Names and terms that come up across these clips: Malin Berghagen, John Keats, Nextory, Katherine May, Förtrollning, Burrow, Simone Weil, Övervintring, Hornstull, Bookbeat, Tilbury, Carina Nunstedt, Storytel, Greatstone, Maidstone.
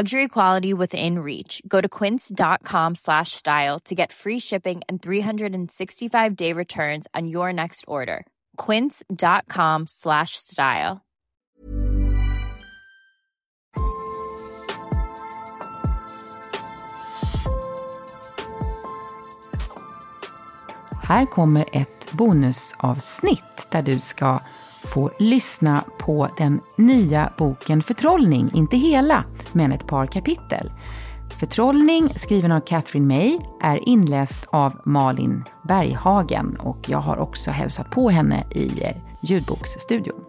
Luxury quality within reach. Go to quince.com/style to get free shipping and 365-day returns on your next order. Quince.com/style. Här kommer ett bonusavsnitt där du ska få lyssna på den nya boken Förtrollning, inte hela, men ett par kapitel. Förtrollning, skriven av Katherine May, är inläst av Malin Berghagen, och jag har också hälsat på henne i ljudboksstudion.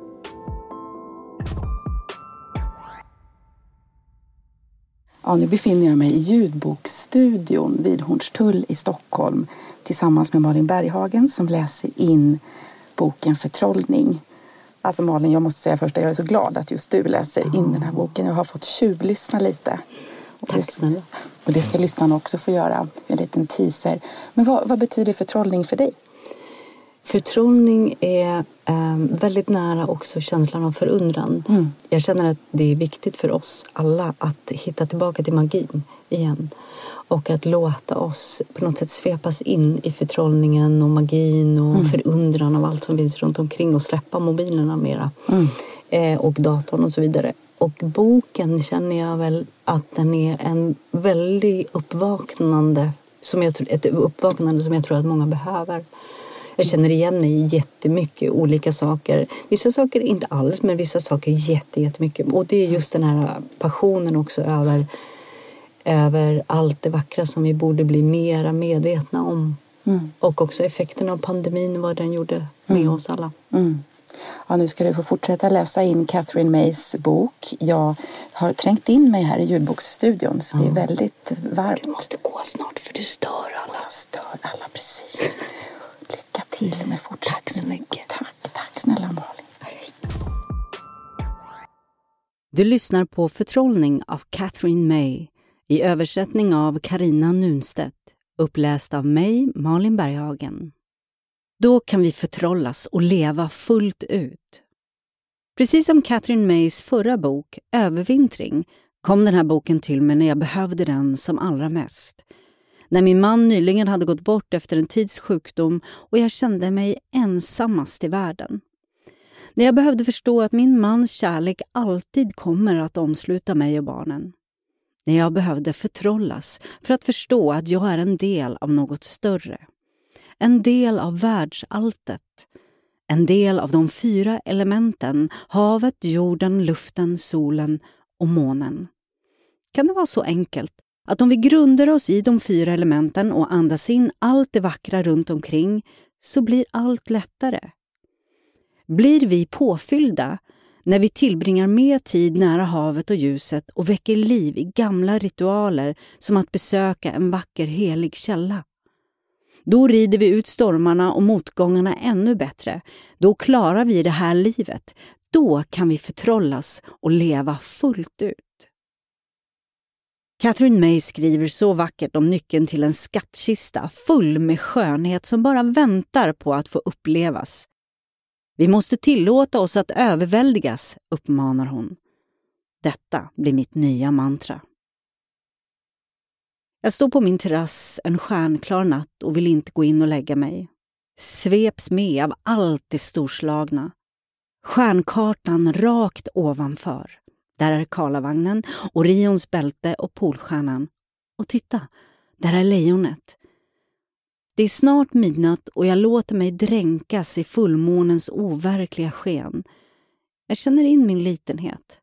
Ja, nu befinner jag mig i ljudboksstudion vid Hornstull i Stockholm tillsammans med Malin Berghagen som läser in boken Förtrollning. Alltså Malin, jag måste säga först att jag är så glad att just du läser in den här boken. Jag har fått tjuvlyssna lite. Tack snälla. Och det ska lyssnarna också få göra, en liten teaser. Men vad betyder förtrollning för dig? Förtrollning är väldigt nära också känslan av förundran. Mm. Jag känner att det är viktigt för oss alla att hitta tillbaka till magin igen. Och att låta oss på något sätt svepas in i förtrollningen och magin och förundran av allt som finns runt omkring. Och släppa mobilerna mera. Mm. Och datorn och så vidare. Och boken känner jag väl att den är en väldigt uppvaknande. Ett uppvaknande som jag tror att många behöver. Jag känner igen mig i jättemycket olika saker. Vissa saker inte alls, men vissa saker jättemycket. Och det är just den här passionen också över allt det vackra som vi borde bli mera medvetna om. Mm. Och också effekten av pandemin, vad den gjorde med oss alla. Mm. Ja, nu ska du få fortsätta läsa in Katherine Mays bok. Jag har trängt in mig här i ljudboksstudion, så det är väldigt varmt. Du måste gå snart för du stör alla. Jag stör alla, precis. Lycka till med fortsättning. Tack så mycket. Tack snälla Malin. Du lyssnar på Förtrollning av Katherine May i översättning av Carina Nunstedt, uppläst av mig, Malin Berghagen. Då kan vi förtrollas och leva fullt ut. Precis som Katherine Mays förra bok, Övervintring, kom den här boken till mig när jag behövde den som allra mest. När min man nyligen hade gått bort efter en tids sjukdom och jag kände mig ensammast i världen. När jag behövde förstå att min mans kärlek alltid kommer att omsluta mig och barnen. När jag behövde förtrollas för att förstå att jag är en del av något större. En del av världsalltet. En del av de 4 elementen, havet, jorden, luften, solen och månen. Kan det vara så enkelt? Att om vi grundar oss i de 4 elementen och andas in allt det vackra runt omkring, så blir allt lättare. Blir vi påfyllda när vi tillbringar mer tid nära havet och ljuset och väcker liv i gamla ritualer som att besöka en vacker helig källa? Då rider vi ut stormarna och motgångarna ännu bättre. Då klarar vi det här livet. Då kan vi förtrollas och leva fullt ut. Katherine May skriver så vackert om nyckeln till en skattkista full med skönhet som bara väntar på att få upplevas. Vi måste tillåta oss att överväldigas, uppmanar hon. Detta blir mitt nya mantra. Jag står på min terrass en stjärnklar natt och vill inte gå in och lägga mig. Sveps med av allt det storslagna. Stjärnkartan rakt ovanför. Där är Karlavagnen, Orions bälte och Polstjärnan. Och titta, där är Lejonet. Det är snart midnatt och jag låter mig dränkas i fullmånens overkliga sken. Jag känner in min litenhet.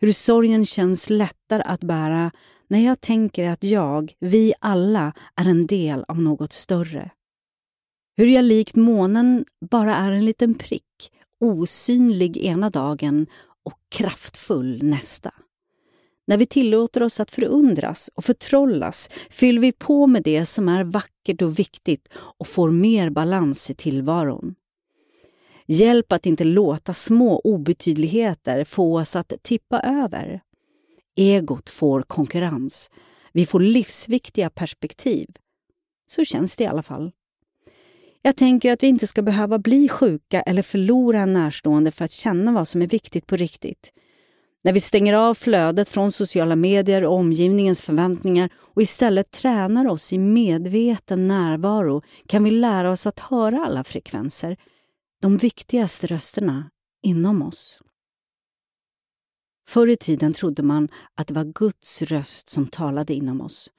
Hur sorgen känns lättare att bära när jag tänker att vi alla, är en del av något större. Hur jag likt månen bara är en liten prick, osynlig ena dagen och kraftfull nästa. När vi tillåter oss att förundras och förtrollas fyller vi på med det som är vackert och viktigt och får mer balans i tillvaron. Hjälp att inte låta små obetydligheter få oss att tippa över. Egot får konkurrens. Vi får livsviktiga perspektiv. Så känns det i alla fall. Jag tänker att vi inte ska behöva bli sjuka eller förlora en närstående för att känna vad som är viktigt på riktigt. När vi stänger av flödet från sociala medier och omgivningens förväntningar och istället tränar oss i medveten närvaro kan vi lära oss att höra alla frekvenser. De viktigaste rösterna inom oss. Förr i tiden trodde man att det var Guds röst som talade inom oss.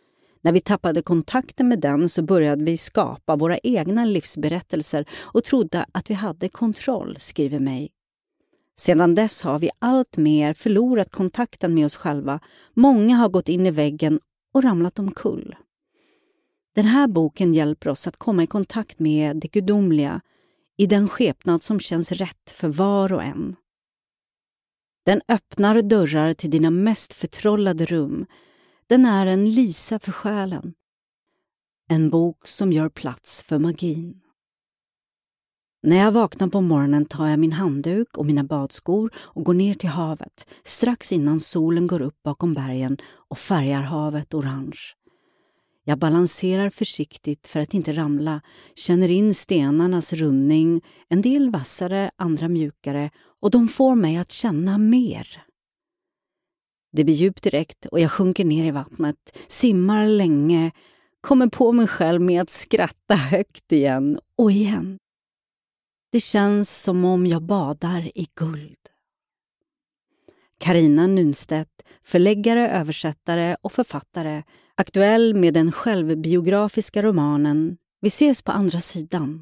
När vi tappade kontakten med den så började vi skapa våra egna livsberättelser och trodde att vi hade kontroll, skriver May. Sedan dess har vi allt mer förlorat kontakten med oss själva. Många har gått in i väggen och ramlat omkull. Den här boken hjälper oss att komma i kontakt med det gudomliga i den skepnad som känns rätt för var och en. Den öppnar dörrar till dina mest förtrollade rum. Den är en lisa för själen. En bok som gör plats för magin. När jag vaknar på morgonen tar jag min handduk och mina badskor och går ner till havet strax innan solen går upp bakom bergen och färgar havet orange. Jag balanserar försiktigt för att inte ramla, känner in stenarnas rundning, en del vassare, andra mjukare, och de får mig att känna mer. Det blir djupt direkt och jag sjunker ner i vattnet, simmar länge, kommer på mig själv med att skratta högt igen och igen. Det känns som om jag badar i guld. Carina Nunstedt, förläggare, översättare och författare, aktuell med den självbiografiska romanen Vi ses på andra sidan.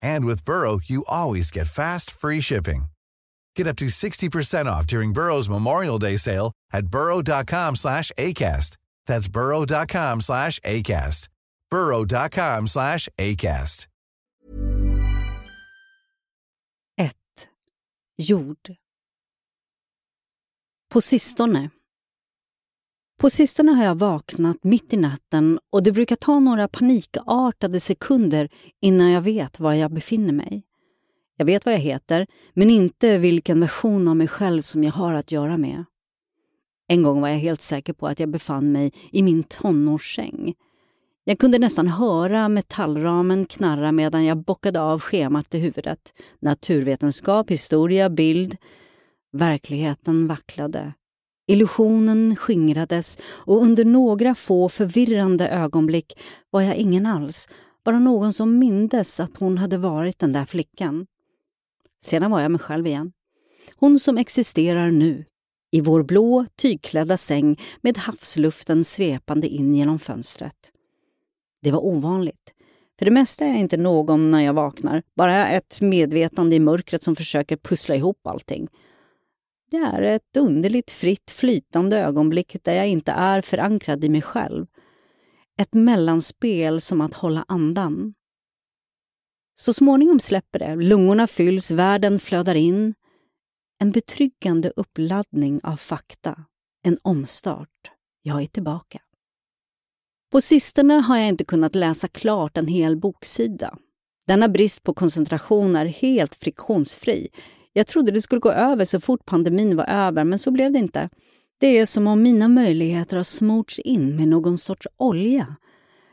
And with Burrow, you always get fast, free shipping. Get up to 60% off during Burrow's Memorial Day sale at burrow.com/ACAST. That's burrow.com/ACAST. burrow.com/ACAST. 1. Jord. På sistone har jag vaknat mitt i natten och det brukar ta några panikartade sekunder innan jag vet var jag befinner mig. Jag vet vad jag heter, men inte vilken version av mig själv som jag har att göra med. En gång var jag helt säker på att jag befann mig i min tonårssäng. Jag kunde nästan höra metallramen knarra medan jag bockade av schemat i huvudet. Naturvetenskap, historia, bild. Verkligheten vacklade. Illusionen skingrades och under några få förvirrande ögonblick var jag ingen alls. Bara någon som mindes att hon hade varit den där flickan. Sedan var jag mig själv igen. Hon som existerar nu. I vår blå, tygklädda säng med havsluften svepande in genom fönstret. Det var ovanligt. För det mesta är jag inte någon när jag vaknar. Bara ett medvetande i mörkret som försöker pussla ihop allting. Det är ett underligt fritt flytande ögonblick där jag inte är förankrad i mig själv. Ett mellanspel som att hålla andan. Så småningom släpper det. Lungorna fylls, världen flödar in. En betryggande uppladdning av fakta. En omstart. Jag är tillbaka. På sistone har jag inte kunnat läsa klart en hel boksida. Denna brist på koncentration är helt friktionsfri. Jag trodde det skulle gå över så fort pandemin var över, men så blev det inte. Det är som om mina möjligheter har smorts in med någon sorts olja.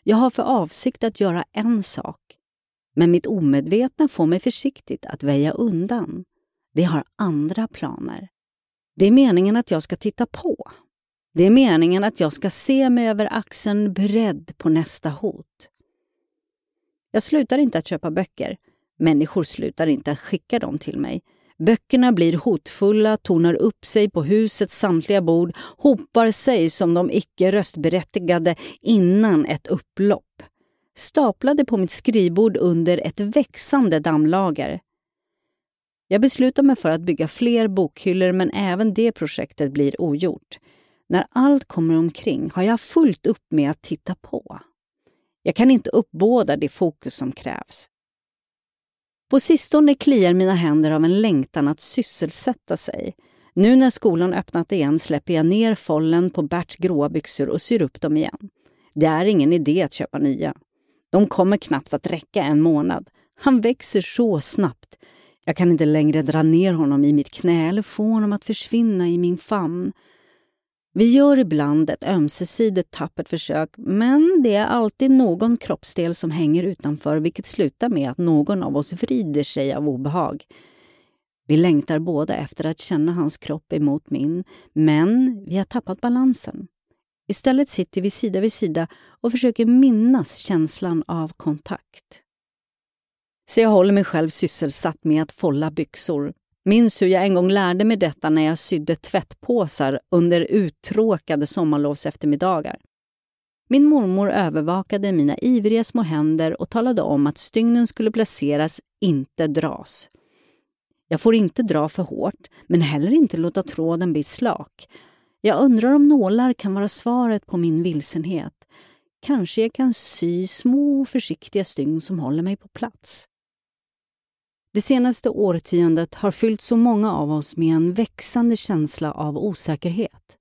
Jag har för avsikt att göra en sak. Men mitt omedvetna får mig försiktigt att väja undan. Det har andra planer. Det är meningen att jag ska titta på. Det är meningen att jag ska se mig över axeln beredd på nästa hot. Jag slutar inte att köpa böcker. Människor slutar inte att skicka dem till mig. Böckerna blir hotfulla, tornar upp sig på husets samtliga bord, hopar sig som de icke-röstberättigade innan ett upplopp. Staplade på mitt skrivbord under ett växande dammlager. Jag beslutar mig för att bygga fler bokhyllor, men även det projektet blir ogjort. När allt kommer omkring har jag fullt upp med att titta på. Jag kan inte uppbåda det fokus som krävs. På sistone kliar mina händer av en längtan att sysselsätta sig. Nu när skolan öppnat igen släpper jag ner follen på Berts gråa byxor och syr upp dem igen. Det är ingen idé att köpa nya. De kommer knappt att räcka en månad. Han växer så snabbt. Jag kan inte längre dra ner honom i mitt knä eller få honom att försvinna i min famn. Vi gör ibland ett ömsesidigt tappert försök, men det är alltid någon kroppsdel som hänger utanför, vilket slutar med att någon av oss vrider sig av obehag. Vi längtar båda efter att känna hans kropp emot min, men vi har tappat balansen. Istället sitter vi sida vid sida och försöker minnas känslan av kontakt. Så jag håller mig själv sysselsatt med att folla byxor. Minns hur jag en gång lärde mig detta när jag sydde tvättpåsar under uttråkade sommarlovseftermiddagar. Min mormor övervakade mina ivriga små händer och talade om att stygnen skulle placeras, inte dras. Jag får inte dra för hårt, men heller inte låta tråden bli slak. Jag undrar om nålar kan vara svaret på min vilsenhet. Kanske jag kan sy små försiktiga stygn som håller mig på plats. Det senaste årtiondet har fyllt så många av oss med en växande känsla av osäkerhet.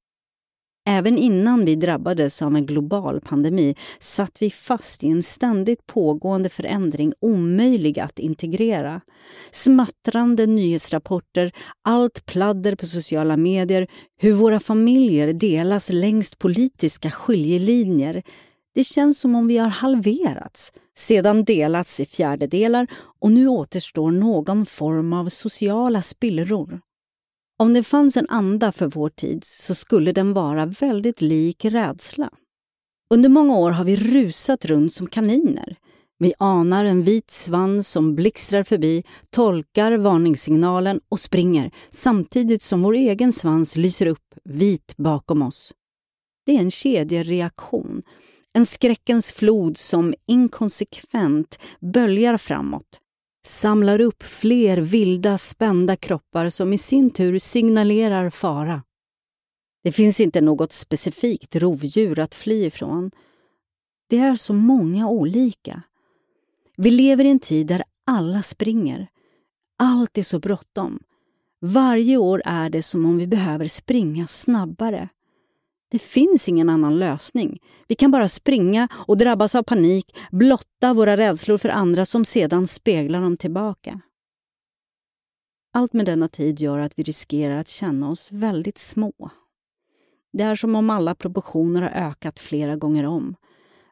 Även innan vi drabbades av en global pandemi satt vi fast i en ständigt pågående förändring omöjlig att integrera. Smattrande nyhetsrapporter, allt pladder på sociala medier, hur våra familjer delas längs politiska skiljelinjer. Det känns som om vi har halverats, sedan delats i fjärdedelar och nu återstår någon form av sociala spillror. Om det fanns en anda för vår tid så skulle den vara väldigt lik rädsla. Under många år har vi rusat runt som kaniner. Vi anar en vit svans som blixtrar förbi, tolkar varningssignalen och springer samtidigt som vår egen svans lyser upp vit bakom oss. Det är en kedjereaktion. En skräckens flod som inkonsekvent böljar framåt. Samlar upp fler vilda, spända kroppar som i sin tur signalerar fara. Det finns inte något specifikt rovdjur att fly ifrån. Det är så många olika. Vi lever i en tid där alla springer. Allt är så bråttom. Varje år är det som om vi behöver springa snabbare. Det finns ingen annan lösning. Vi kan bara springa och drabbas av panik, blotta våra rädslor för andra som sedan speglar dem tillbaka. Allt med denna tid gör att vi riskerar att känna oss väldigt små. Det är som om alla proportioner har ökat flera gånger om.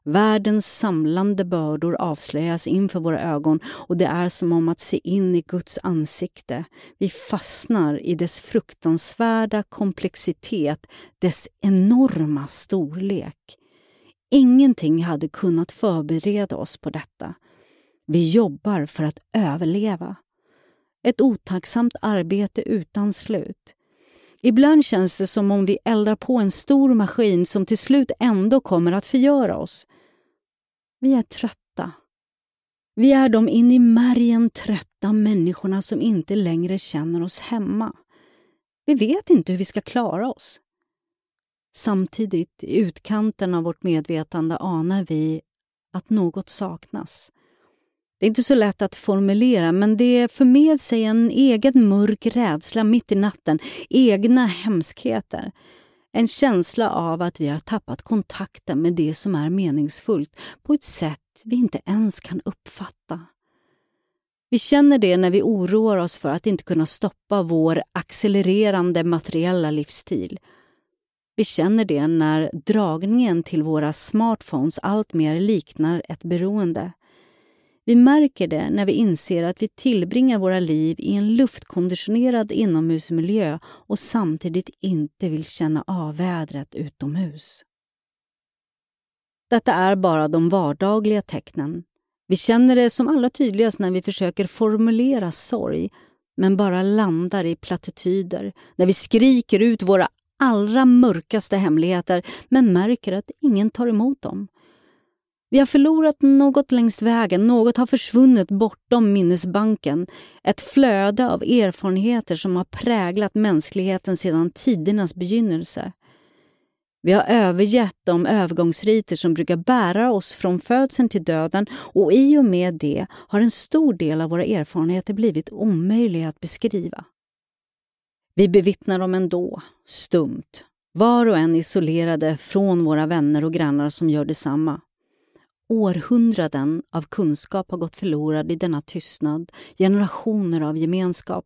Världens samlande bördor avslöjas inför våra ögon och det är som om att se in i Guds ansikte. Vi fastnar i dess fruktansvärda komplexitet, dess enorma storlek. Ingenting hade kunnat förbereda oss på detta. Vi jobbar för att överleva. Ett otacksamt arbete utan slut. Ibland känns det som om vi eldar på en stor maskin som till slut ändå kommer att förgöra oss. Vi är trötta. Vi är de in i märgen trötta människorna som inte längre känner oss hemma. Vi vet inte hur vi ska klara oss. Samtidigt, i utkanten av vårt medvetande, anar vi att något saknas. Det är inte så lätt att formulera, men det för med sig en egen mörk rädsla mitt i natten, egna hemskheter. En känsla av att vi har tappat kontakten med det som är meningsfullt på ett sätt vi inte ens kan uppfatta. Vi känner det när vi oroar oss för att inte kunna stoppa vår accelererande materiella livsstil. Vi känner det när dragningen till våra smartphones allt mer liknar ett beroende. Vi märker det när vi inser att vi tillbringar våra liv i en luftkonditionerad inomhusmiljö och samtidigt inte vill känna av vädret utomhus. Detta är bara de vardagliga tecknen. Vi känner det som allra tydligast när vi försöker formulera sorg, men bara landar i plattityder. När vi skriker ut våra allra mörkaste hemligheter, men märker att ingen tar emot dem. Vi har förlorat något längs vägen, något har försvunnit bortom minnesbanken. Ett flöde av erfarenheter som har präglat mänskligheten sedan tidernas begynnelse. Vi har övergett de övergångsriter som brukar bära oss från födseln till döden och i och med det har en stor del av våra erfarenheter blivit omöjliga att beskriva. Vi bevittnar dem ändå, stumt, var och en isolerade från våra vänner och grannar som gör detsamma. Århundraden av kunskap har gått förlorad i denna tystnad, generationer av gemenskap.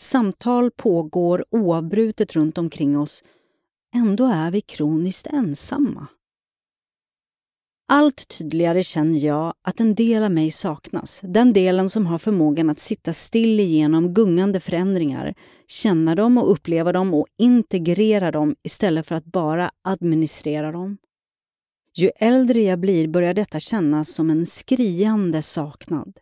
Samtal pågår oavbrutet runt omkring oss. Ändå är vi kroniskt ensamma. Allt tydligare känner jag att en del av mig saknas. Den delen som har förmågan att sitta still igenom gungande förändringar, känna dem och uppleva dem och integrera dem istället för att bara administrera dem. Ju äldre jag blir börjar detta kännas som en skriande saknad.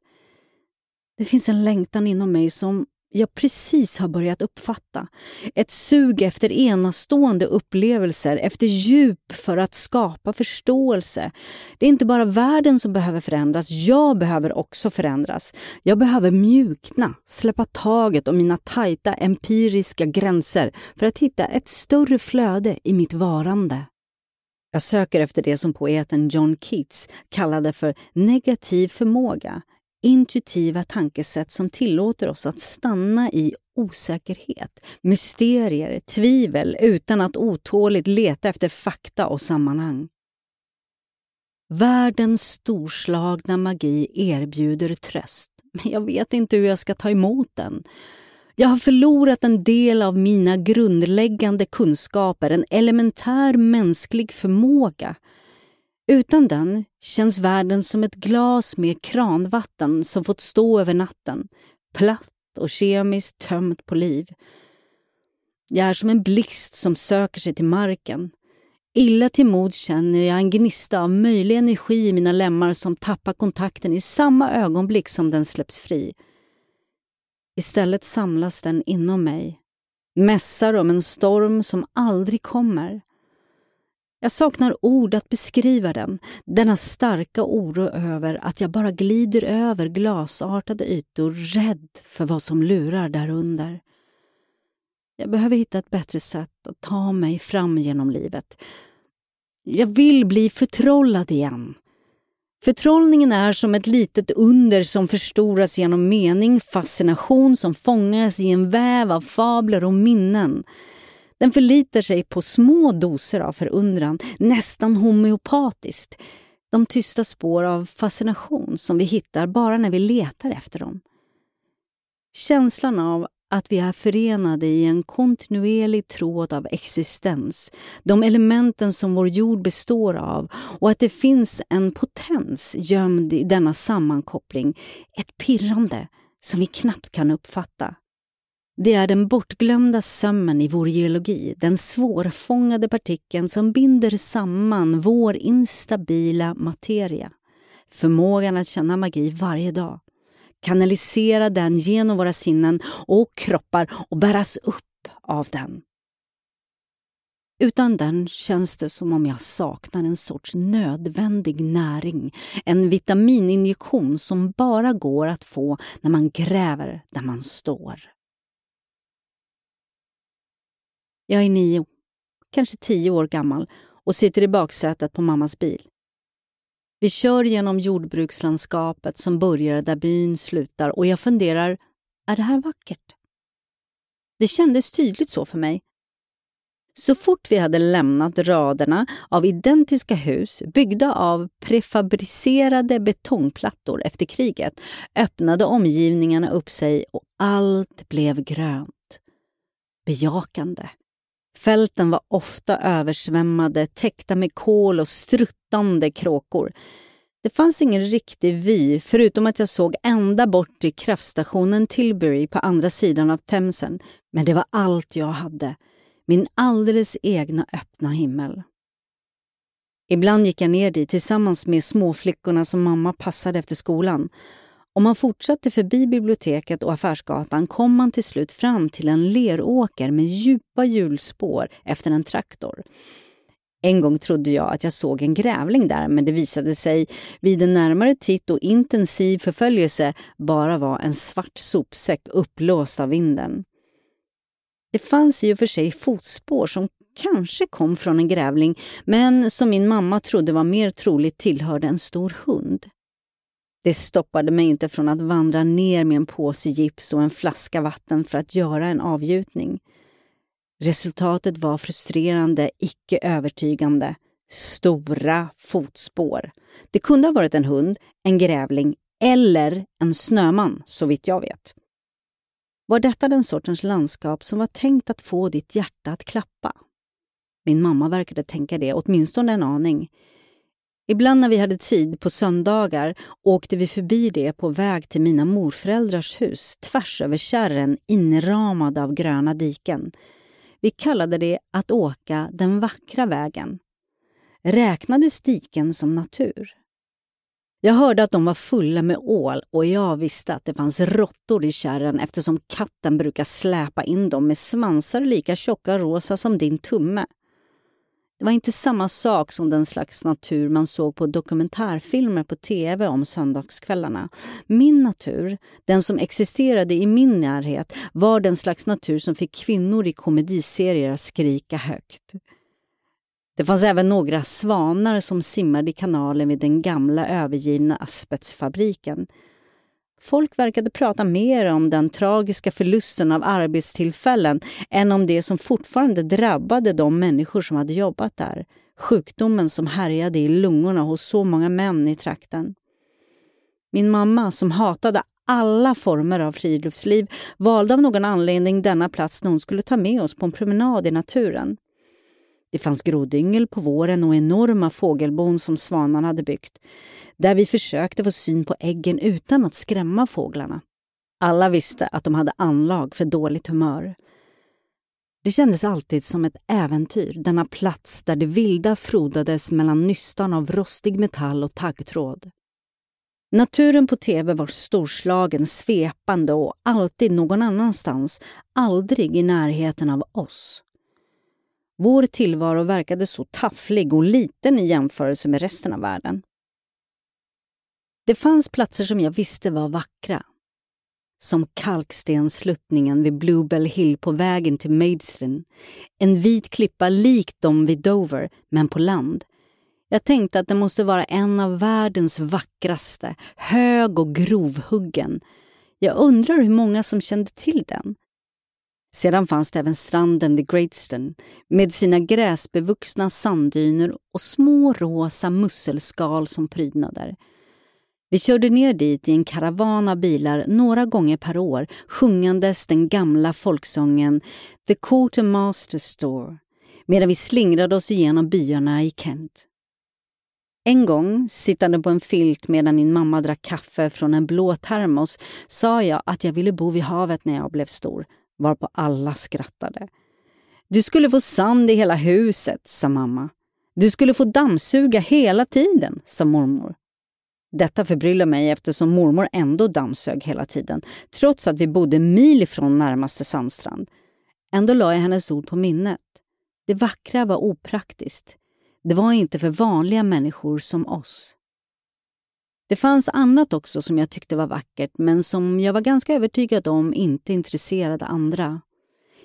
Det finns en längtan inom mig som jag precis har börjat uppfatta. Ett sug efter enastående upplevelser, efter djup för att skapa förståelse. Det är inte bara världen som behöver förändras, jag behöver också förändras. Jag behöver mjukna, släppa taget om mina tajta empiriska gränser för att hitta ett större flöde i mitt varande. Jag söker efter det som poeten John Keats kallade för negativ förmåga, intuitiva tankesätt som tillåter oss att stanna i osäkerhet, mysterier, tvivel utan att otåligt leta efter fakta och sammanhang. Världens storslagna magi erbjuder tröst, men jag vet inte hur jag ska ta emot den. Jag har förlorat en del av mina grundläggande kunskaper, en elementär mänsklig förmåga. Utan den känns världen som ett glas med kranvatten som fått stå över natten, platt och kemiskt tömt på liv. Jag är som en blixt som söker sig till marken. Illa till mod känner jag en gnista av möjlig energi i mina lemmar som tappar kontakten i samma ögonblick som den släpps fri. Istället samlas den inom mig. Mässar om en storm som aldrig kommer. Jag saknar ord att beskriva den, denna starka oro över att jag bara glider över glasartade ytor, rädd för vad som lurar därunder. Jag behöver hitta ett bättre sätt att ta mig fram genom livet. Jag vill bli förtrollad igen. Förtrollningen är som ett litet under som förstoras genom mening, fascination som fångas i en väv av fabler och minnen. Den förlitar sig på små doser av förundran, nästan homeopatiskt. De tysta spår av fascination som vi hittar bara när vi letar efter dem. Känslan av att vi är förenade i en kontinuerlig tråd av existens, de elementen som vår jord består av, och att det finns en potens gömd i denna sammankoppling, ett pirrande som vi knappt kan uppfatta. Det är den bortglömda sömmen i vår geologi, den svårfångade partikeln som binder samman vår instabila materia. Förmågan att känna magi varje dag. Kanalisera den genom våra sinnen och kroppar och bäras upp av den. Utan den känns det som om jag saknar en sorts nödvändig näring, en vitamininjektion som bara går att få när man gräver där man står. Jag är 9, kanske 10 år gammal och sitter i baksätet på mammas bil. Vi kör genom jordbrukslandskapet som börjar där byn slutar och jag funderar, är det här vackert? Det kändes tydligt så för mig. Så fort vi hade lämnat raderna av identiska hus byggda av prefabricerade betongplattor efter kriget öppnade omgivningarna upp sig och allt blev grönt, bejakande. Fälten var ofta översvämmade, täckta med kol och struttande kråkor. Det fanns ingen riktig vy förutom att jag såg ända bort till kraftstationen Tilbury på andra sidan av Themsen. Men det var allt jag hade. Min alldeles egna öppna himmel. Ibland gick jag ner dit tillsammans med småflickorna som mamma passade efter skolan. Om man fortsatte förbi biblioteket och affärsgatan kom man till slut fram till en leråker med djupa hjulspår efter en traktor. En gång trodde jag att jag såg en grävling där, men det visade sig vid en närmare titt och intensiv förföljelse bara vara en svart sopsäck uppblåst av vinden. Det fanns i och för sig fotspår som kanske kom från en grävling, men som min mamma trodde var mer troligt tillhörde en stor hund. Det stoppade mig inte från att vandra ner med en påse gips och en flaska vatten för att göra en avgjutning. Resultatet var frustrerande, icke övertygande. Stora fotspår. Det kunde ha varit en hund, en grävling eller en snöman, så vitt jag vet. Var detta den sortens landskap som var tänkt att få ditt hjärta att klappa? Min mamma verkade tänka det, åtminstone en aning. Ibland när vi hade tid på söndagar åkte vi förbi det på väg till mina morföräldrars hus, tvärs över kärren inramad av gröna diken. Vi kallade det att åka den vackra vägen. Räknades diken som natur? Jag hörde att de var fulla med ål och jag visste att det fanns råttor i kärren eftersom katten brukar släpa in dem med svansar lika tjocka rosa som din tumme. Det var inte samma sak som den slags natur man såg på dokumentärfilmer på tv om söndagskvällarna. Min natur, den som existerade i min närhet, var den slags natur som fick kvinnor i komediserier att skrika högt. Det fanns även några svanar som simmade i kanalen vid den gamla övergivna asbestfabriken. Folk verkade prata mer om den tragiska förlusten av arbetstillfällen än om det som fortfarande drabbade de människor som hade jobbat där. Sjukdomen som härjade i lungorna hos så många män i trakten. Min mamma, som hatade alla former av friluftsliv, valde av någon anledning denna plats när hon skulle ta med oss på en promenad i naturen. Det fanns grodyngel på våren och enorma fågelbon som svanarna hade byggt, där vi försökte få syn på äggen utan att skrämma fåglarna. Alla visste att de hade anlag för dåligt humör. Det kändes alltid som ett äventyr, denna plats där det vilda frodades mellan nystan av rostig metall och taggtråd. Naturen på tv var storslagen, svepande och alltid någon annanstans, aldrig i närheten av oss. Vår tillvaro verkade så tafflig och liten i jämförelse med resten av världen. Det fanns platser som jag visste var vackra. Som kalkstensluttningen vid Bluebell Hill på vägen till Maidstone. En vit klippa lik dem vid Dover, men på land. Jag tänkte att det måste vara en av världens vackraste, hög och grovhuggen. Jag undrar hur många som kände till den. Sedan fanns det även stranden vid Greatstone med sina gräsbevuxna sanddyner och små rosa musselskal som prydnader. Vi körde ner dit i en karavan av bilar några gånger per år, sjungandes den gamla folksången The Quartermaster Store, medan vi slingrade oss igenom byarna i Kent. En gång, sittande på en filt medan min mamma drack kaffe från en blå termos, sa jag att jag ville bo vid havet när jag blev stor, varpå alla skrattade. Du skulle få sand i hela huset, sa mamma. Du skulle få dammsuga hela tiden, sa mormor. Detta förbryllade mig eftersom mormor ändå dammsög hela tiden, trots att vi bodde mil ifrån närmaste sandstrand. Ändå la jag hennes ord på minnet. Det vackra var opraktiskt. Det var inte för vanliga människor som oss. Det fanns annat också som jag tyckte var vackert, men som jag var ganska övertygad om inte intresserade andra.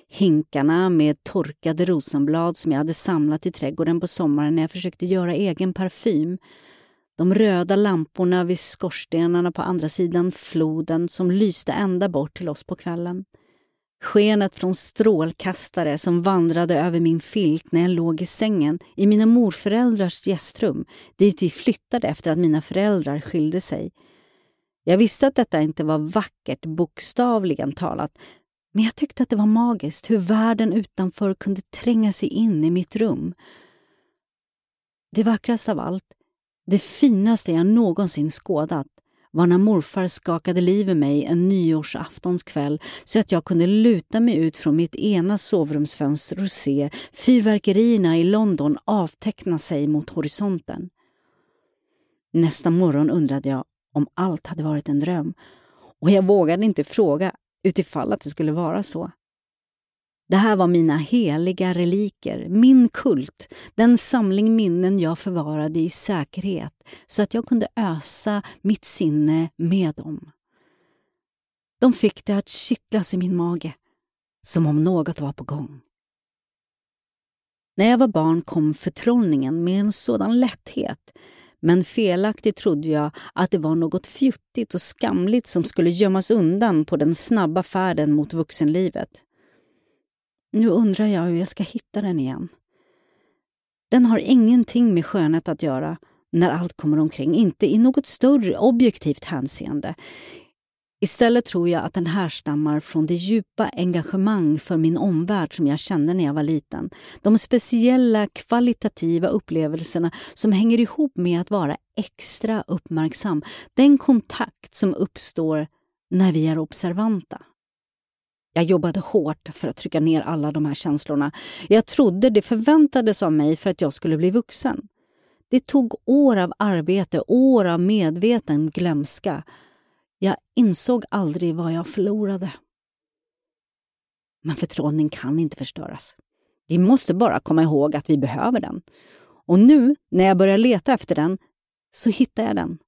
Hinkarna med torkade rosenblad som jag hade samlat i trädgården på sommaren när jag försökte göra egen parfym. De röda lamporna vid skorstenarna på andra sidan floden som lyste ända bort till oss på kvällen. Skenet från strålkastare som vandrade över min filt när jag låg i sängen i mina morföräldrars gästrum, dit vi flyttade efter att mina föräldrar skilde sig. Jag visste att detta inte var vackert bokstavligen talat, men jag tyckte att det var magiskt hur världen utanför kunde tränga sig in i mitt rum. Det vackraste av allt, det finaste jag någonsin skådat, var när morfar skakade liv i mig en nyårsaftonskväll så att jag kunde luta mig ut från mitt ena sovrumsfönster och se fyrverkerierna i London avteckna sig mot horisonten. Nästa morgon undrade jag om allt hade varit en dröm, och jag vågade inte fråga utifall att det skulle vara så. Det här var mina heliga reliker, min kult, den samling minnen jag förvarade i säkerhet så att jag kunde ösa mitt sinne med dem. De fick det att kittlas i min mage, som om något var på gång. När jag var barn kom förtrollningen med en sådan lätthet, men felaktigt trodde jag att det var något fjuttigt och skamligt som skulle gömmas undan på den snabba färden mot vuxenlivet. Nu undrar jag hur jag ska hitta den igen. Den har ingenting med skönhet att göra när allt kommer omkring, inte i något större objektivt hänseende. Istället tror jag att den härstammar från det djupa engagemang för min omvärld som jag kände när jag var liten. De speciella kvalitativa upplevelserna som hänger ihop med att vara extra uppmärksam. Den kontakt som uppstår när vi är observanta. Jag jobbade hårt för att trycka ner alla de här känslorna. Jag trodde det förväntades av mig för att jag skulle bli vuxen. Det tog år av arbete, år av medveten glömska. Jag insåg aldrig vad jag förlorade. Men förtrollning kan inte förstöras. Vi måste bara komma ihåg att vi behöver den. Och nu, när jag börjar leta efter den, så hittar jag den.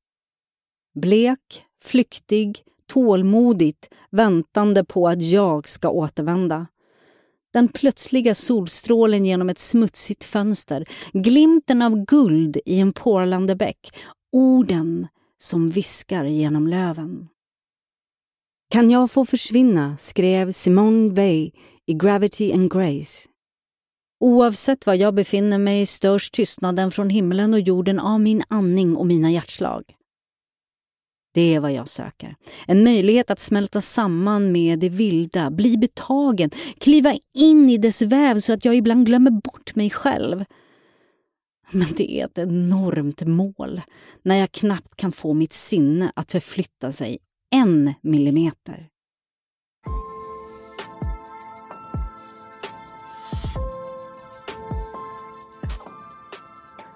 Blek, flyktig, tålmodigt väntande på att jag ska återvända. Den plötsliga solstrålen genom ett smutsigt fönster, glimten av guld i en porlande bäck, orden som viskar genom löven. Kan jag få försvinna, skrev Simone Weil i Gravity and Grace. Oavsett var jag befinner mig störs tystnaden från himlen och jorden av min andning och mina hjärtslag. Det är vad jag söker. En möjlighet att smälta samman med det vilda, bli betagen, kliva in i dess väv så att jag ibland glömmer bort mig själv. Men det är ett enormt mål när jag knappt kan få mitt sinne att förflytta sig 1 millimeter.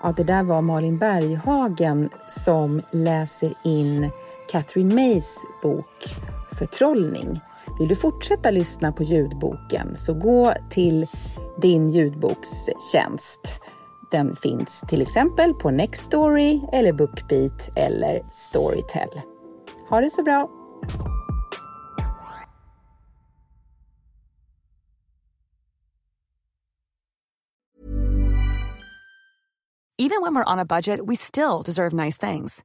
Ja, det där var Malin Berghagen som läser in Katherine Mays bok Förtrollning. Vill du fortsätta lyssna på ljudboken så gå till din ljudbokstjänst. Den finns till exempel på Nextory eller Bookbeat eller Storytel. Ha det så bra! Even when we're on a budget, we still deserve nice things.